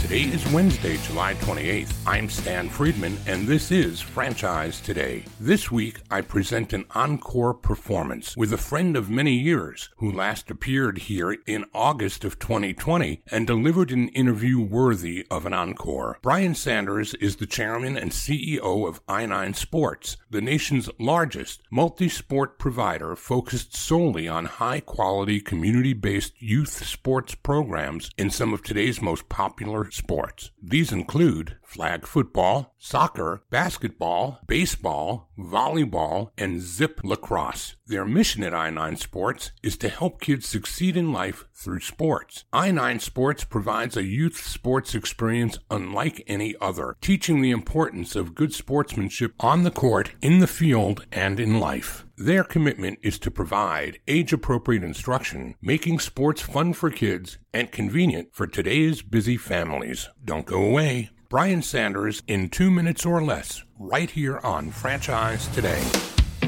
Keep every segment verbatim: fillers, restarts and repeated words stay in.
Today is Wednesday, July twenty-eighth. I'm Stan Friedman, and this is Franchise Today. This week, I present an encore performance with a friend of many years who last appeared here in August of twenty twenty and delivered an interview worthy of an encore. Brian Sanders is the chairman and C E O of i nine Sports, the nation's largest multi-sport provider focused solely on high-quality, community-based youth sports programs in some of today's most popular sports. These include flag football, soccer, basketball, baseball, volleyball, and ZIP Lacrosse. Their mission at i nine Sports is to help kids succeed in life through sports. i nine Sports provides a youth sports experience unlike any other, teaching the importance of good sportsmanship on the court, in the field, and in life. Their commitment is to provide age-appropriate instruction, making sports fun for kids and convenient for today's busy families. Don't go away. Brian Sanders in two minutes or less, right here on Franchise Today.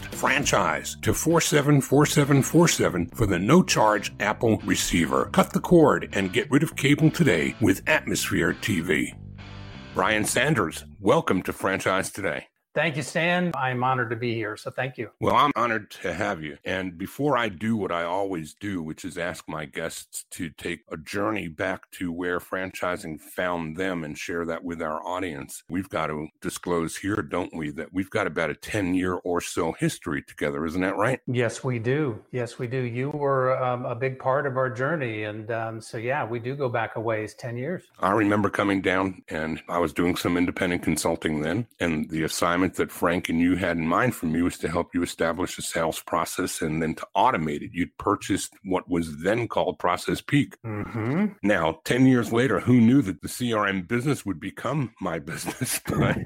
franchise to four seven four seven four seven for the no-charge Apple receiver. Cut the cord and get rid of cable today with Atmosphere T V. Brian Sanders, welcome to Franchise Today. Thank you, Stan. I'm honored to be here, so thank you. Well, I'm honored to have you. And before I do what I always do, which is ask my guests to take a journey back to where franchising found them and share that with our audience, we've got to disclose here, don't we, that we've got about a ten-year or so history together. Isn't that right? Yes, we do. Yes, we do. You were um, a big part of our journey. And um, so, yeah, we do go back a ways, ten years. I remember coming down, and I was doing some independent consulting then, and the assignment that Frank and you had in mind for me was to help you establish a sales process and then to automate it. You'd purchased what was then called Process Peak. Mm-hmm. Now, ten years later, who knew that the C R M business would become my business? But,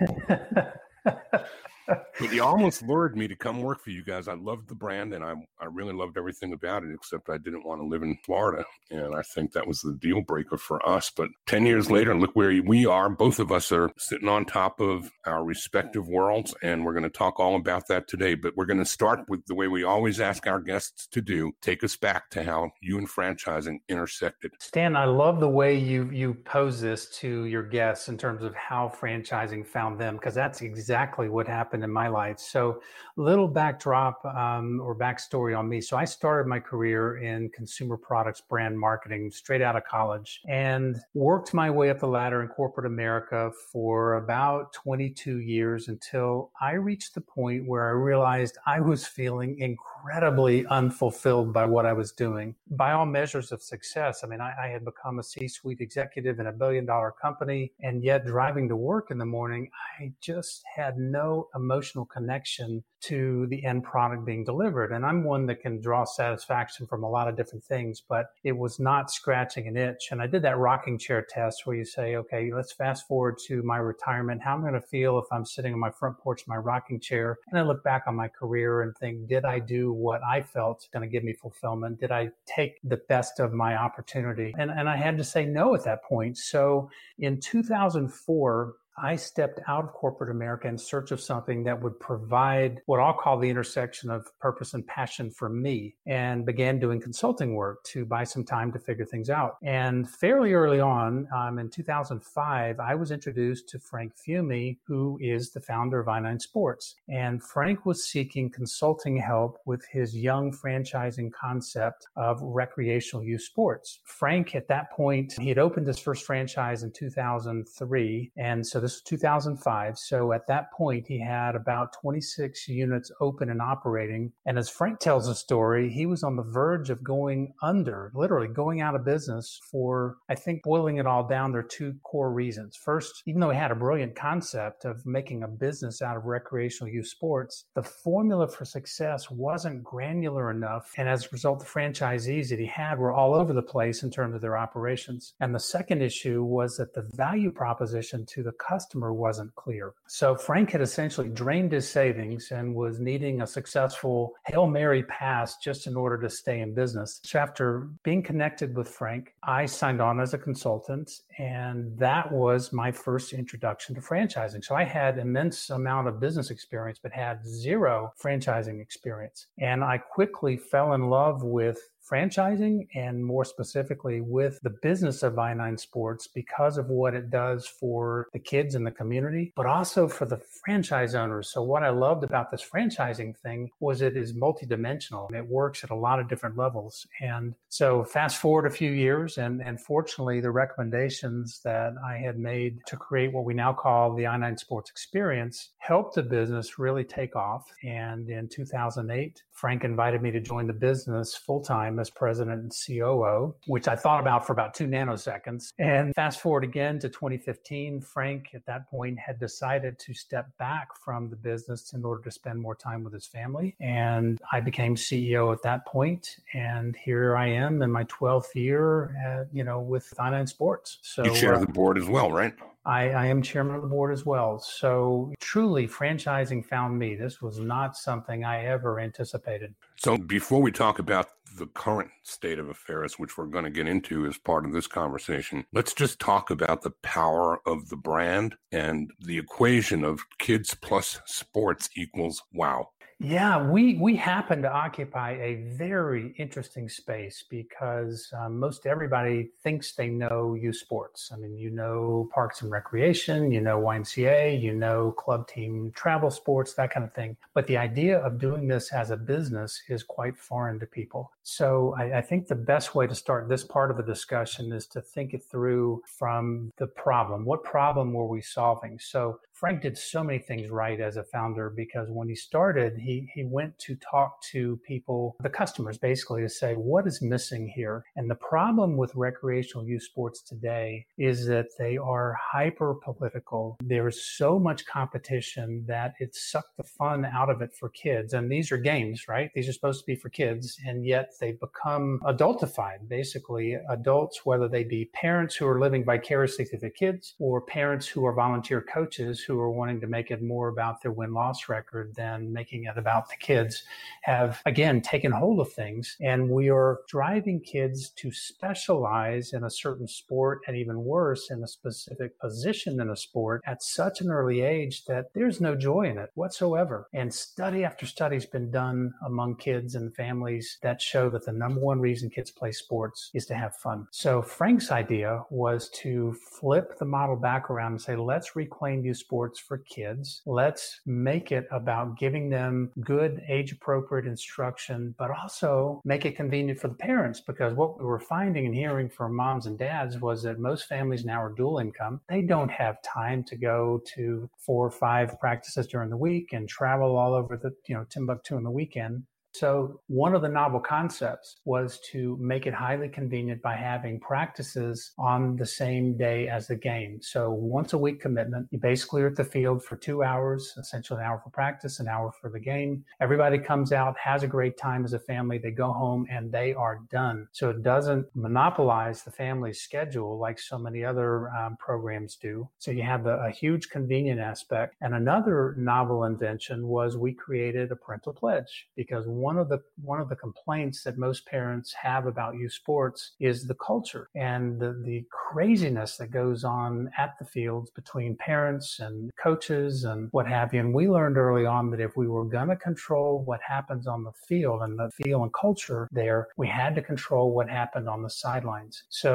but you almost lured me to come work for you guys. I loved the brand, and I, I really loved everything about it, except I didn't want to live in Florida. And I think that was the deal breaker for us. But ten years later, look where we are. Both of us are sitting on top of our respective worlds, and we're going to talk all about that today. But we're going to start with the way we always ask our guests to do. Take us back to how you and franchising intersected. Stan, I love the way you, you pose this to your guests in terms of how franchising found them, because that's exactly what happened in my my life. So little backdrop um, or backstory on me. So I started my career in consumer products, brand marketing, straight out of college, and worked my way up the ladder in corporate America for about twenty-two years until I reached the point where I realized I was feeling incredibly unfulfilled by what I was doing. By all measures of success, I mean, I, I had become a C-suite executive in a billion dollar company, and yet driving to work in the morning, I just had no emotional connection to the end product being delivered. And I'm one that can draw satisfaction from a lot of different things, but it was not scratching an itch. And I did that rocking chair test where you say, okay, let's fast forward to my retirement, how I'm going to feel if I'm sitting on my front porch, my rocking chair, and I look back on my career and think, did I do what I felt is going to give me fulfillment? Did I take the best of my opportunity? And, and I had to say no at that point. So in two thousand four, I stepped out of corporate America in search of something that would provide what I'll call the intersection of purpose and passion for me, and began doing consulting work to buy some time to figure things out. And fairly early on, um, in two thousand five, I was introduced to Frank Fiume, who is the founder of i nine Sports. And Frank was seeking consulting help with his young franchising concept of recreational youth sports. Frank, at that point, he had opened his first franchise in two thousand three. And so this was two thousand five. So at that point, he had about twenty-six units open and operating. And as Frank tells the story, he was on the verge of going under, literally going out of business for, I think, boiling it all down, there are two core reasons. First, even though he had a brilliant concept of making a business out of recreational youth sports, the formula for success wasn't granular enough. And as a result, the franchisees that he had were all over the place in terms of their operations. And the second issue was that the value proposition to the customer wasn't clear. So Frank had essentially drained his savings and was needing a successful Hail Mary pass just in order to stay in business. So after being connected with Frank, I signed on as a consultant, and that was my first introduction to franchising. So I had immense amount of business experience, but had zero franchising experience. And I quickly fell in love with franchising, and more specifically with the business of i nine Sports, because of what it does for the kids in the community, but also for the franchise owners. So what I loved about this franchising thing was it is multidimensional. It works at a lot of different levels. And so fast forward a few years, and, and fortunately, the recommendations that I had made to create what we now call the i nine Sports Experience helped the business really take off. And in two thousand eight, Frank invited me to join the business full-time as president and C O O, which I thought about for about two nanoseconds. And fast forward again to twenty fifteen, Frank at that point had decided to step back from the business in order to spend more time with his family. And I became C E O at that point. And here I am in my twelfth year, at, you know, with i nine Sports. So you chair uh, the board as well, right? I, I am chairman of the board as well. So truly, franchising found me. This was not something I ever anticipated. So before we talk about the current state of affairs, which we're going to get into as part of this conversation, let's just talk about the power of the brand and the equation of kids plus sports equals wow. Yeah, we, we happen to occupy a very interesting space because um, most everybody thinks they know youth sports. I mean, you know Parks and Recreation, you know Y M C A, you know club team travel sports, that kind of thing. But the idea of doing this as a business is quite foreign to people. So I, I think the best way to start this part of the discussion is to think it through from the problem. What problem were we solving? So Frank did so many things right as a founder, because when he started, he he went to talk to people, the customers basically, to say, what is missing here? And the problem with recreational youth sports today is that they are hyper political. There is so much competition that it sucked the fun out of it for kids. And these are games, right? These are supposed to be for kids. And yet they've become adultified, basically adults, whether they be parents who are living vicariously through the kids, or parents who are volunteer coaches who are wanting to make it more about their win-loss record than making it about the kids, have, again, taken hold of things. And we are driving kids to specialize in a certain sport, and even worse, in a specific position in a sport at such an early age that there's no joy in it whatsoever. And study after study has been done among kids and families that show that the number one reason kids play sports is to have fun. So Frank's idea was to flip the model back around and say, let's reclaim youth sports sports for kids. Let's make it about giving them good age-appropriate instruction, but also make it convenient for the parents, because what we were finding and hearing from moms and dads was that most families now are dual income. They don't have time to go to four or five practices during the week and travel all over the, you know, Timbuktu on the weekend. So one of the novel concepts was to make it highly convenient by having practices on the same day as the game. So once a week commitment, you basically are at the field for two hours, essentially an hour for practice, an hour for the game. Everybody comes out, has a great time as a family. They go home and they are done. So it doesn't monopolize the family's schedule like so many other um, programs do. So you have a, a huge convenient aspect. And another novel invention was we created a parental pledge, because one One of the one of the complaints that most parents have about youth sports is the culture and the, the craziness that goes on at the fields between parents and coaches and what have you. And we learned early on that if we were going to control what happens on the field and the field and culture there, we had to control what happened on the sidelines. So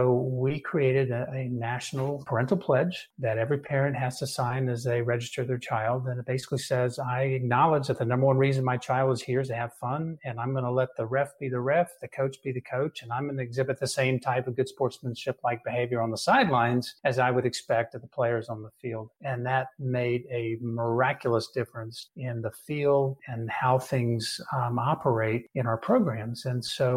we created a, a national parental pledge that every parent has to sign as they register their child. And it basically says, I acknowledge that the number one reason my child is here is to have fun. And I'm going to let the ref be the ref, the coach be the coach, and I'm going to exhibit the same type of good sportsmanship-like behavior on the sidelines as I would expect of the players on the field. And that made a miraculous difference in the field and how things um, operate in our programs. And so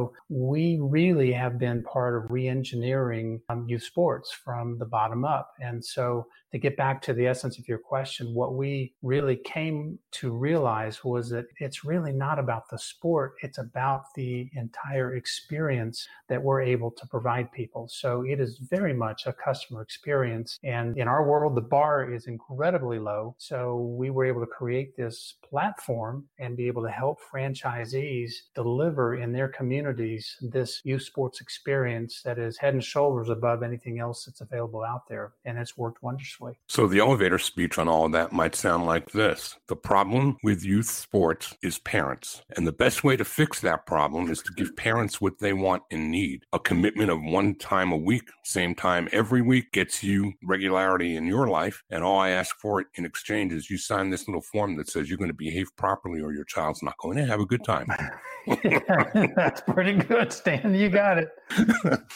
we really have been part of re-engineering um, youth sports from the bottom up. And so to get back to the essence of your question, what we really came to realize was that it's really not about the sport, it's about the entire experience that we're able to provide people. So it is very much a customer experience. And in our world, the bar is incredibly low. So we were able to create this platform and be able to help franchisees deliver in their communities this youth sports experience that is head and shoulders above anything else that's available out there. And it's worked wonderfully. So the elevator speech on all of that might sound like this. The problem with youth sports is parents. And the best way to fix that problem is to give parents what they want and need. A commitment of one time a week, same time every week, gets you regularity in your life. And all I ask for it in exchange is you sign this little form that says you're going to behave properly or your child's not going to have a good time. Yeah, that's pretty good, Stan. You got it.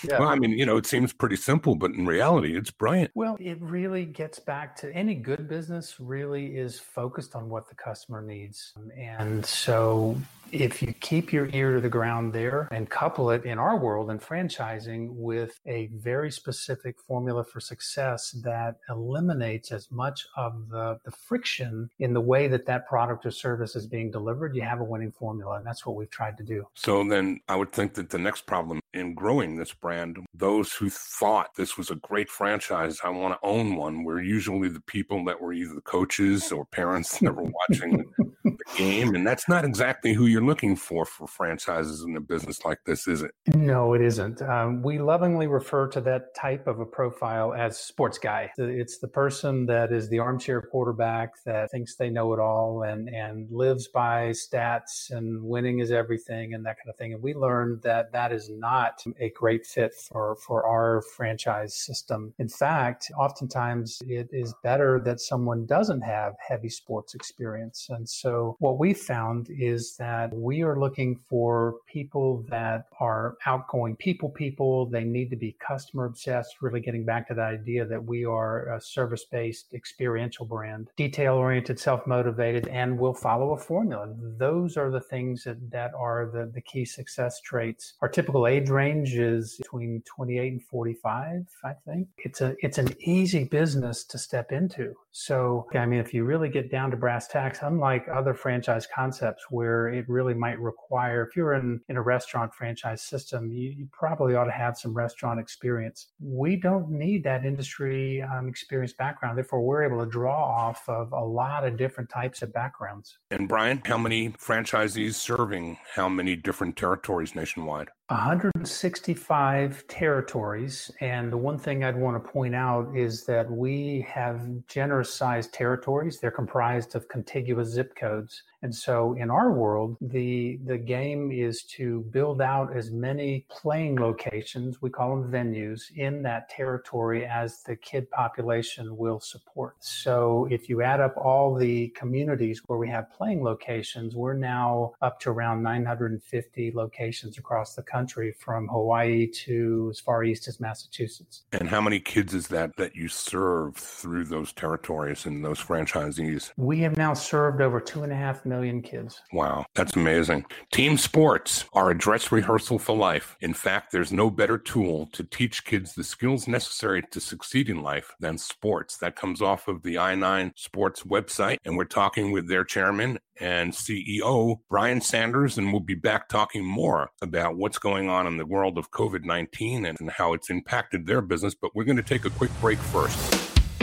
Yeah. Well, I mean, you know, it seems pretty simple, but in reality, it's brilliant. Well, it really gets back to any good business really is focused on what the customer needs. And so if you keep your ear to the ground there and couple it in our world and franchising with a very specific formula for success that eliminates as much of the, the friction in the way that that product or service is being delivered, you have a winning formula. And that's what we've tried to do. So then I would think that the next problem in growing this brand, those who thought this was a great franchise, I want to own one, were usually the people that were either coaches or parents that were watching the game. And that's not exactly who you're looking for for franchises in a business like this, is it? No, it isn't. Um, we lovingly refer to that type of a profile as sports guy. It's the person that is the armchair quarterback that thinks they know it all and, and lives by stats and winning is everything and that kind of thing. And we learned that that is not a great fit for, for our franchise system. In fact, oftentimes it is better that someone doesn't have heavy sports experience. And so what we found is that we are looking for people that are outgoing people, people. They need to be customer obsessed, really getting back to the idea that we are a service-based experiential brand, detail-oriented, self-motivated, and will follow a formula. Those are the things that, that are the, the key success traits. Our typical age range is between twenty-eight and forty-five, I think. It's a it's an easy business to step into. So, I mean, if you really get down to brass tacks, unlike other franchise concepts where it really might require, if you're in, in a restaurant franchise system, you, you probably ought to have some restaurant experience. We don't need that industry um, experience background. Therefore, we're able to draw off of a lot of different types of backgrounds. And Brian, how many franchisees serving how many different territories nationwide? one hundred sixty-five territories. And the one thing I'd want to point out is that we have generous sized territories. They're comprised of contiguous zip codes. codes. And so in our world, the the game is to build out as many playing locations, we call them venues, in that territory as the kid population will support. So if you add up all the communities where we have playing locations, we're now up to around nine hundred fifty locations across the country, from Hawaii to as far east as Massachusetts. And how many kids is that that you serve through those territories and those franchisees? We have now served over two and a half million kids. Wow, that's amazing. Team sports are a dress rehearsal for life. In fact, there's no better tool to teach kids the skills necessary to succeed in life than sports. That comes off of the i nine Sports website, and we're talking with their chairman and C E O, Brian Sanders, and we'll be back talking more about what's going on in the world of covid nineteen and how it's impacted their business, but we're going to take a quick break first.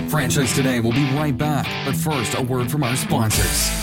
Franchise Today will be right back, but first, a word from our sponsors.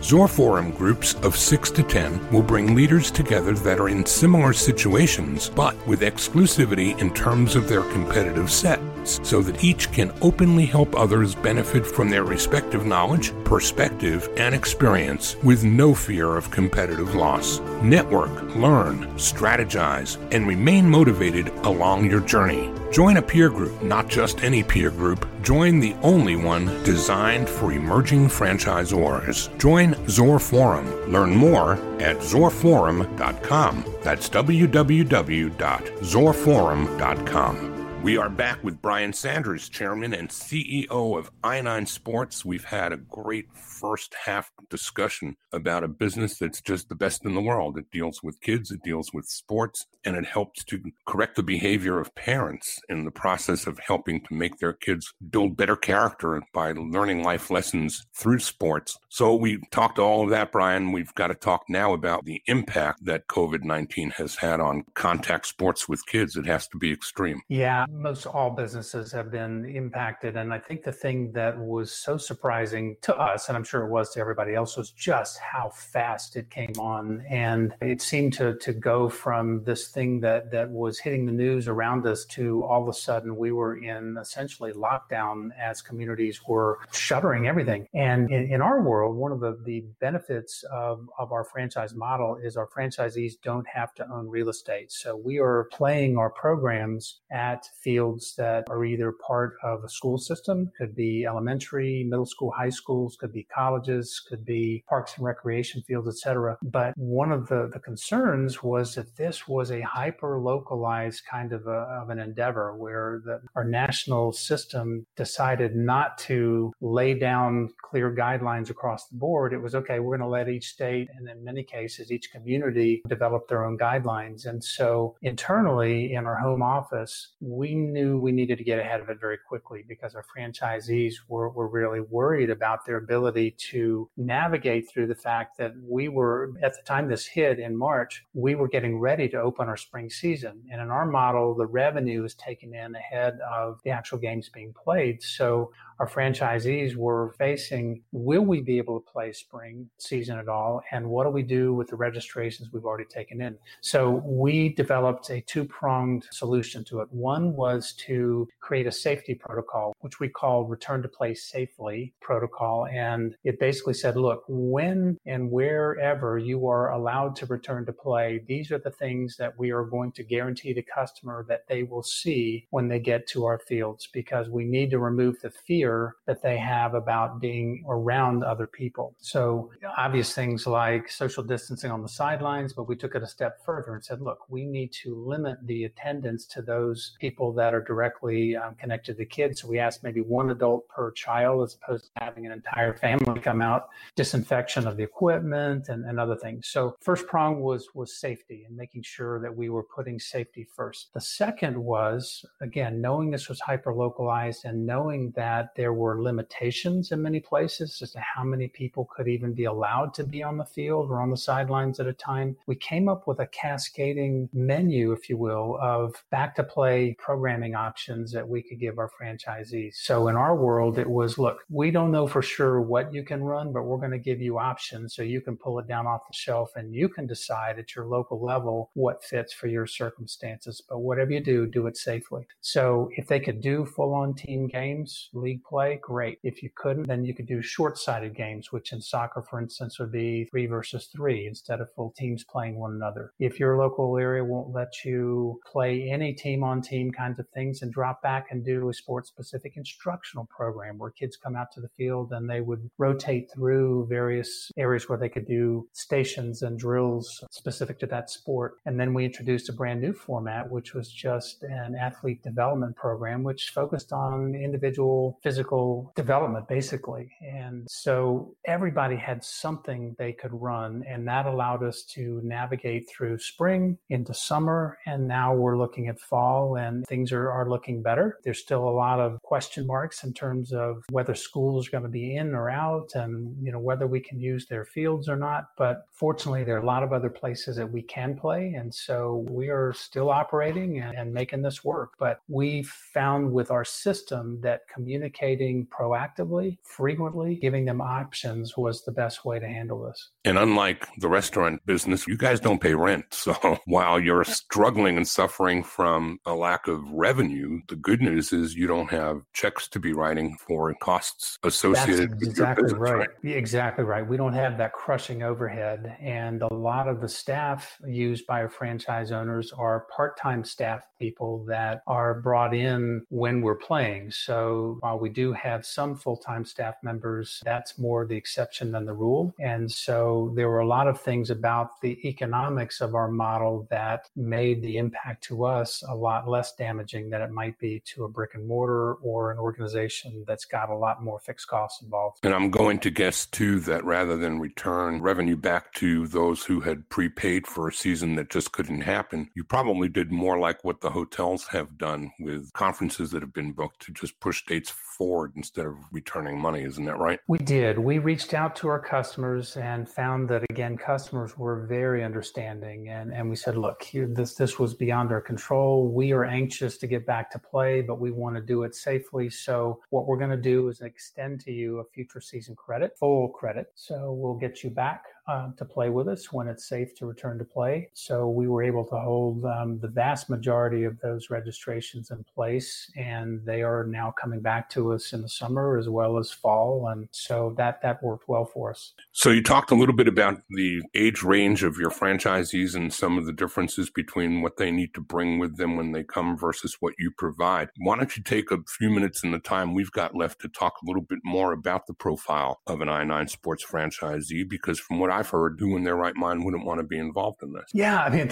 Zorforum groups of six to ten will bring leaders together that are in similar situations, but with exclusivity in terms of their competitive sets, so that each can openly help others benefit from their respective knowledge, perspective, and experience with no fear of competitive loss. Network, learn, strategize, and remain motivated along your journey. Join a peer group, not just any peer group. Join the only one designed for emerging franchisors. Join Zorforum. Learn more at zorforum dot com. That's w w w dot zorforum dot com. We are back with Brian Sanders, Chairman and C E O of i nine Sports. We've had a great first half discussion about a business that's just the best in the world. It deals with kids, it deals with sports, and it helps to correct the behavior of parents in the process of helping to make their kids build better character by learning life lessons through sports. So we talked all of that, Brian. We've got to talk now about the impact that covid nineteen has had on contact sports with kids. It has to be extreme. Yeah. Most all businesses have been impacted. And I think the thing that was so surprising to us, and I'm sure it was to everybody else, was just how fast it came on. And it seemed to to go from this thing that, that was hitting the news around us to all of a sudden we were in essentially lockdown as communities were shuttering everything. And in, in our world, one of the, the benefits of, of our franchise model is our franchisees don't have to own real estate. So we are playing our programs at fields that are either part of a school system, could be elementary, middle school, high schools, could be colleges, could be parks and recreation fields, et cetera. But one of the, the concerns was that this was a hyper-localized kind of, a, of an endeavor where the, our national system decided not to lay down clear guidelines across the board. It was, okay, we're going to let each state, and in many cases, each community develop their own guidelines. And so internally in our home office, we knew we needed to get ahead of it very quickly because our franchisees were, were really worried about their ability to navigate through the fact that we were, at the time this hit in March, we were getting ready to open our spring season. And in our model, the revenue is taken in ahead of the actual games being played. So our franchisees were facing, will we be able to play spring season at all? And what do we do with the registrations we've already taken in? So we developed a two-pronged solution to it. One was to create a safety protocol, which we call Return to Play Safely protocol. And it basically said, look, when and wherever you are allowed to return to play, these are the things that we are going to guarantee the customer that they will see when they get to our fields, because we need to remove the fear fear that they have about being around other people. So obvious things like social distancing on the sidelines, but we took it a step further and said, look, we need to limit the attendance to those people that are directly um, connected to the kids. So we asked maybe one adult per child as opposed to having an entire family come out, disinfection of the equipment and, and other things. So first prong was, was safety and making sure that we were putting safety first. The second was, again, knowing this was hyper-localized and knowing that there were limitations in many places as to how many people could even be allowed to be on the field or on the sidelines at a time, we came up with a cascading menu, if you will, of back-to-play programming options that we could give our franchisees. So in our world, it was, look, we don't know for sure what you can run, but we're going to give you options so you can pull it down off the shelf and you can decide at your local level what fits for your circumstances. But whatever you do, do it safely. So if they could do full-on team games, league play, great. If you couldn't, then you could do short-sighted games, which in soccer, for instance, would be three versus three instead of full teams playing one another. If your local area won't let you play any team-on-team kinds of things, and drop back and do a sports-specific instructional program where kids come out to the field and they would rotate through various areas where they could do stations and drills specific to that sport. And then we introduced a brand new format, which was just an athlete development program, which focused on individual physical development, basically. And so everybody had something they could run, and that allowed us to navigate through spring into summer. And now we're looking at fall, and things are, are looking better. There's still a lot of question marks in terms of whether schools are going to be in or out, and you know whether we can use their fields or not. But fortunately, there are a lot of other places that we can play, and so we are still operating and, and making this work. But we found with our system that communicating proactively, frequently, giving them options was the best way to handle this. And unlike the restaurant business, you guys don't pay rent. So while you're struggling and suffering from a lack of revenue, the good news is you don't have checks to be writing for costs associated That's with exactly your business. Right. Right? Exactly right. We don't have that crushing overhead. And a lot of the staff used by our franchise owners are part-time staff people that are brought in when we're playing. So while we do have some full-time staff members, that's more the exception than the rule. And so there were a lot of things about the economics of our model that made the impact to us a lot less damaging than it might be to a brick and mortar or an organization that's got a lot more fixed costs involved. And I'm going to guess too that rather than return revenue back to those who had prepaid for a season that just couldn't happen, you probably did more like what the hotels have done with conferences that have been booked to just push dates forward instead of returning money. Isn't that right? We did. We reached out to our customers and found that, again, customers were very understanding. And, and we said, look, here, this, this was beyond our control. We are anxious to get back to play, but we want to do it safely. So what we're going to do is extend to you a future season credit, full credit. So we'll get you back Uh, to play with us when it's safe to return to play. So we were able to hold um, the vast majority of those registrations in place, and they are now coming back to us in the summer as well as fall. And so that that worked well for us. So you talked a little bit about the age range of your franchisees and some of the differences between what they need to bring with them when they come versus what you provide. Why don't you take a few minutes in the time we've got left to talk a little bit more about the profile of an i nine Sports franchisee, because from what I I've heard, who in their right mind wouldn't want to be involved in this? Yeah, I mean,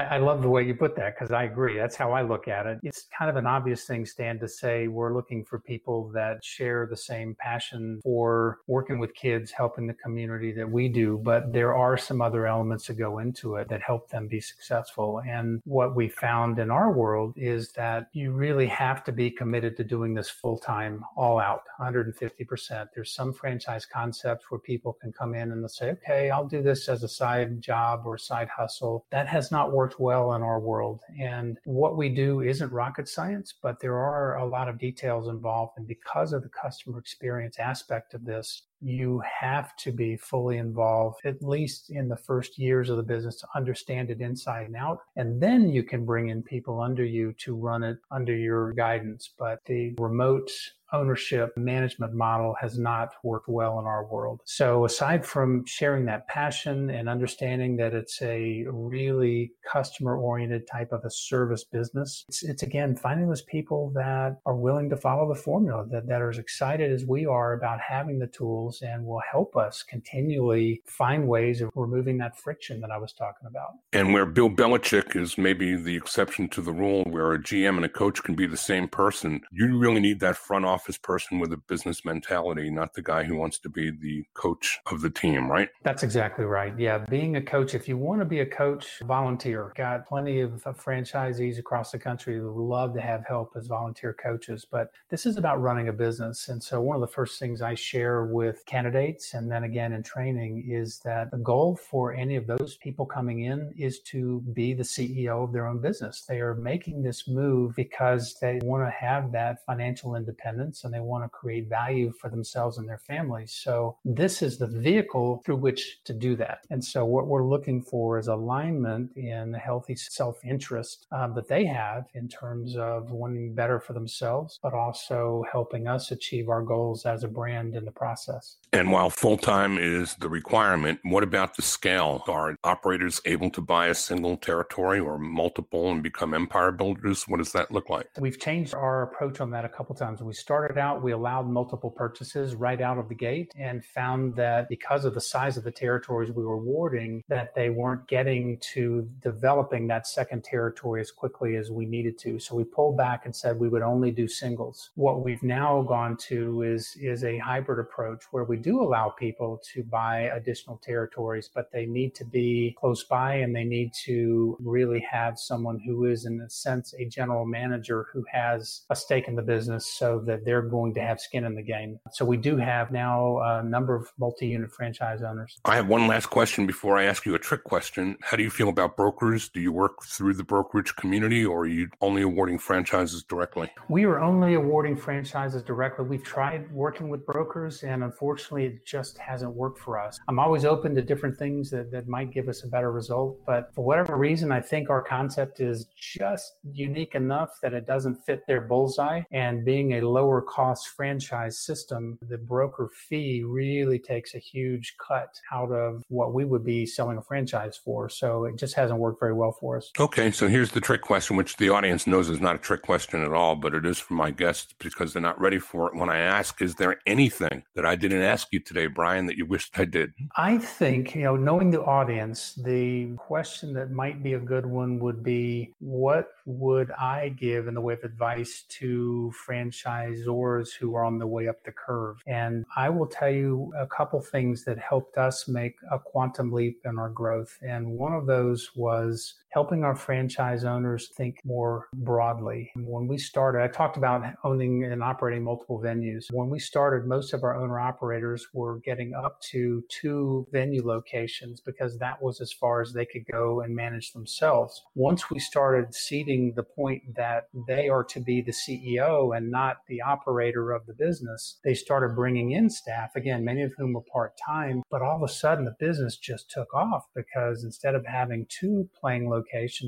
I, I love the way you put that, because I agree. That's how I look at it. It's kind of an obvious thing, Stan, to say we're looking for people that share the same passion for working with kids, helping the community that we do. But there are some other elements that go into it that help them be successful. And what we found in our world is that you really have to be committed to doing this full-time, all out, one hundred fifty percent. There's some franchise concepts where people can come in and they'll say, okay, I'll do this as a side job or side hustle. That has not worked well in our world. And what we do isn't rocket science, but there are a lot of details involved. And because of the customer experience aspect of this, you have to be fully involved, at least in the first years of the business, to understand it inside and out. And then you can bring in people under you to run it under your guidance. But the remote ownership management model has not worked well in our world. So aside from sharing that passion and understanding that it's a really customer-oriented type of a service business, it's, it's again, finding those people that are willing to follow the formula, that, that are as excited as we are about having the tools and will help us continually find ways of removing that friction that I was talking about. And where Bill Belichick is maybe the exception to the rule, where a G M and a coach can be the same person, you really need that front office office person with a business mentality, not the guy who wants to be the coach of the team, right? That's exactly right. Yeah. Being a coach, if you want to be a coach, volunteer. Got plenty of franchisees across the country who love to have help as volunteer coaches, but this is about running a business. And so one of the first things I share with candidates, and then again in training, is that the goal for any of those people coming in is to be the C E O of their own business. They are making this move because they want to have that financial independence, and they want to create value for themselves and their families. So this is the vehicle through which to do that. And so what we're looking for is alignment in the healthy self-interest um, that they have in terms of wanting better for themselves, but also helping us achieve our goals as a brand in the process. And while full-time is the requirement, what about the scale? Are operators able to buy a single territory or multiple and become empire builders? What does that look like? We've changed our approach on that a couple times. We started out, we allowed multiple purchases right out of the gate and found that because of the size of the territories we were awarding, that they weren't getting to developing that second territory as quickly as we needed to. So we pulled back and said we would only do singles. What we've now gone to is, is a hybrid approach where we do allow people to buy additional territories, but they need to be close by and they need to really have someone who is, in a sense, a general manager who has a stake in the business so that they're going to have skin in the game. So we do have now a number of multi-unit franchise owners. I have one last question before I ask you a trick question. How do you feel about brokers? Do you work through the brokerage community, or are you only awarding franchises directly? We are only awarding franchises directly. We've tried working with brokers, and unfortunately, it just hasn't worked for us. I'm always open to different things that, that might give us a better result, but for whatever reason, I think our concept is just unique enough that it doesn't fit their bullseye, and being a low lower cost franchise system, the broker fee really takes a huge cut out of what we would be selling a franchise for. So it just hasn't worked very well for us. Okay, so here's the trick question, which the audience knows is not a trick question at all, but it is for my guests because they're not ready for it. When I ask, is there anything that I didn't ask you today, Brian, that you wished I did? I think, you know, knowing the audience, the question that might be a good one would be, what would I give in the way of advice to franchise Zors who are on the way up the curve? And I will tell you a couple things that helped us make a quantum leap in our growth. And one of those was helping our franchise owners think more broadly. When we started, I talked about owning and operating multiple venues. When we started, most of our owner-operators were getting up to two venue locations because that was as far as they could go and manage themselves. Once we started seeding the point that they are to be the C E O and not the operator of the business, they started bringing in staff, again, many of whom were part-time, but all of a sudden the business just took off because instead of having two playing locations,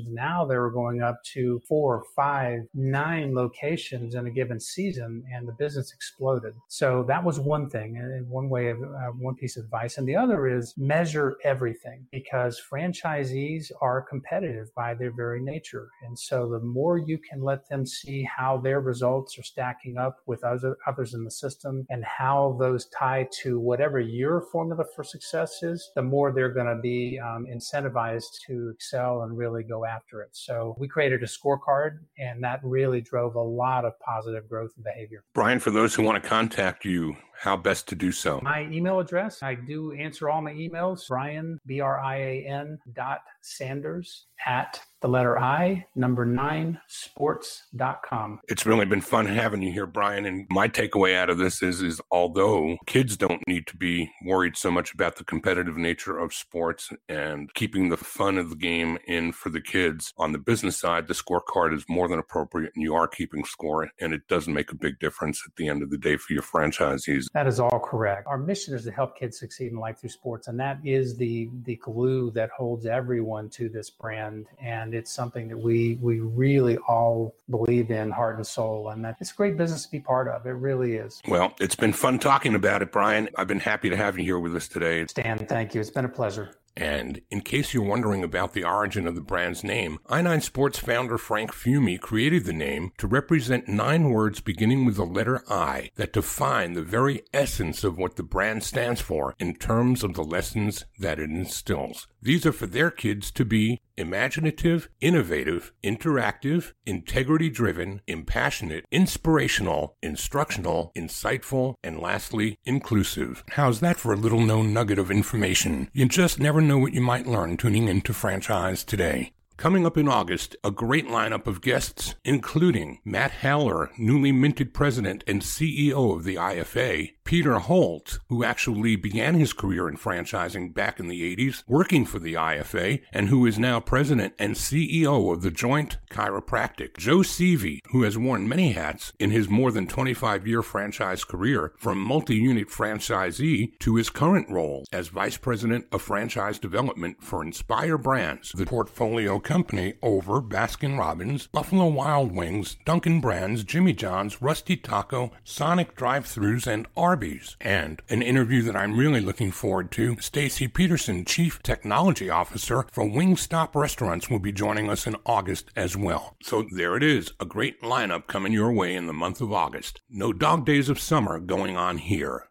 now they were going up to four, five, nine locations in a given season, and the business exploded. So that was one thing, and one way of uh, one piece of advice. And the other is measure everything, because franchisees are competitive by their very nature. And so the more you can let them see how their results are stacking up with other, others in the system and how those tie to whatever your formula for success is, the more they're going to be um, incentivized to excel and really go after it. So we created a scorecard, and that really drove a lot of positive growth and behavior. Brian, for those who want to contact you, how best to do so? My email address, I do answer all my emails, Brian, B R I A N dot Sanders at the letter I, number nine, sports dot com. It's really been fun having you here, Brian. And my takeaway out of this is, is although kids don't need to be worried so much about the competitive nature of sports and keeping the fun of the game in for the kids, on the business side, the scorecard is more than appropriate and you are keeping score and it does make a big difference at the end of the day for your franchisees. That is all correct. Our mission is to help kids succeed in life through sports. And that is the, the glue that holds everyone to this brand. And And it's something that we we really all believe in, heart and soul, and that it's a great business to be part of. It really is. Well, it's been fun talking about it, Brian. I've been happy to have you here with us today. Stan, thank you. It's been a pleasure. And in case you're wondering about the origin of the brand's name, i nine Sports founder Frank Fiume created the name to represent nine words beginning with the letter I that define the very essence of what the brand stands for in terms of the lessons that it instills. These are for their kids to be imaginative, innovative, interactive, integrity-driven, impassionate, inspirational, instructional, insightful, and lastly, inclusive. How's that for a little-known nugget of information? You just never know what you might learn tuning into Franchise Today. Coming up in August, a great lineup of guests, including Matt Haller, newly minted president and C E O of the I F A, Peter Holt, who actually began his career in franchising back in the eighties, working for the I F A, and who is now president and C E O of The Joint Chiropractic, Joe Seavey, who has worn many hats in his more than twenty-five-year franchise career, from multi-unit franchisee to his current role as vice president of franchise development for Inspire Brands, the portfolio company over Baskin-Robbins, Buffalo Wild Wings, Dunkin' Brands, Jimmy John's, Rusty Taco, Sonic Drive-Thrus, and Arby's. And an interview that I'm really looking forward to, Stacey Peterson, Chief Technology Officer for Wingstop Restaurants, will be joining us in August as well. So there it is, a great lineup coming your way in the month of August. No dog days of summer going on here.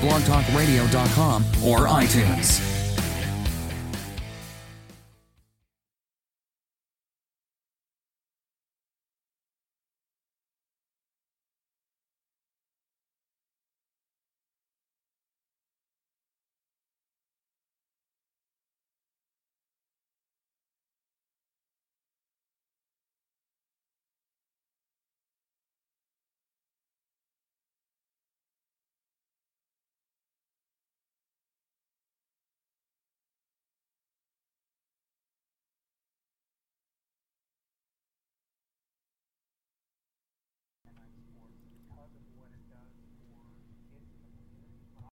blog talk radio dot com or iTunes. What is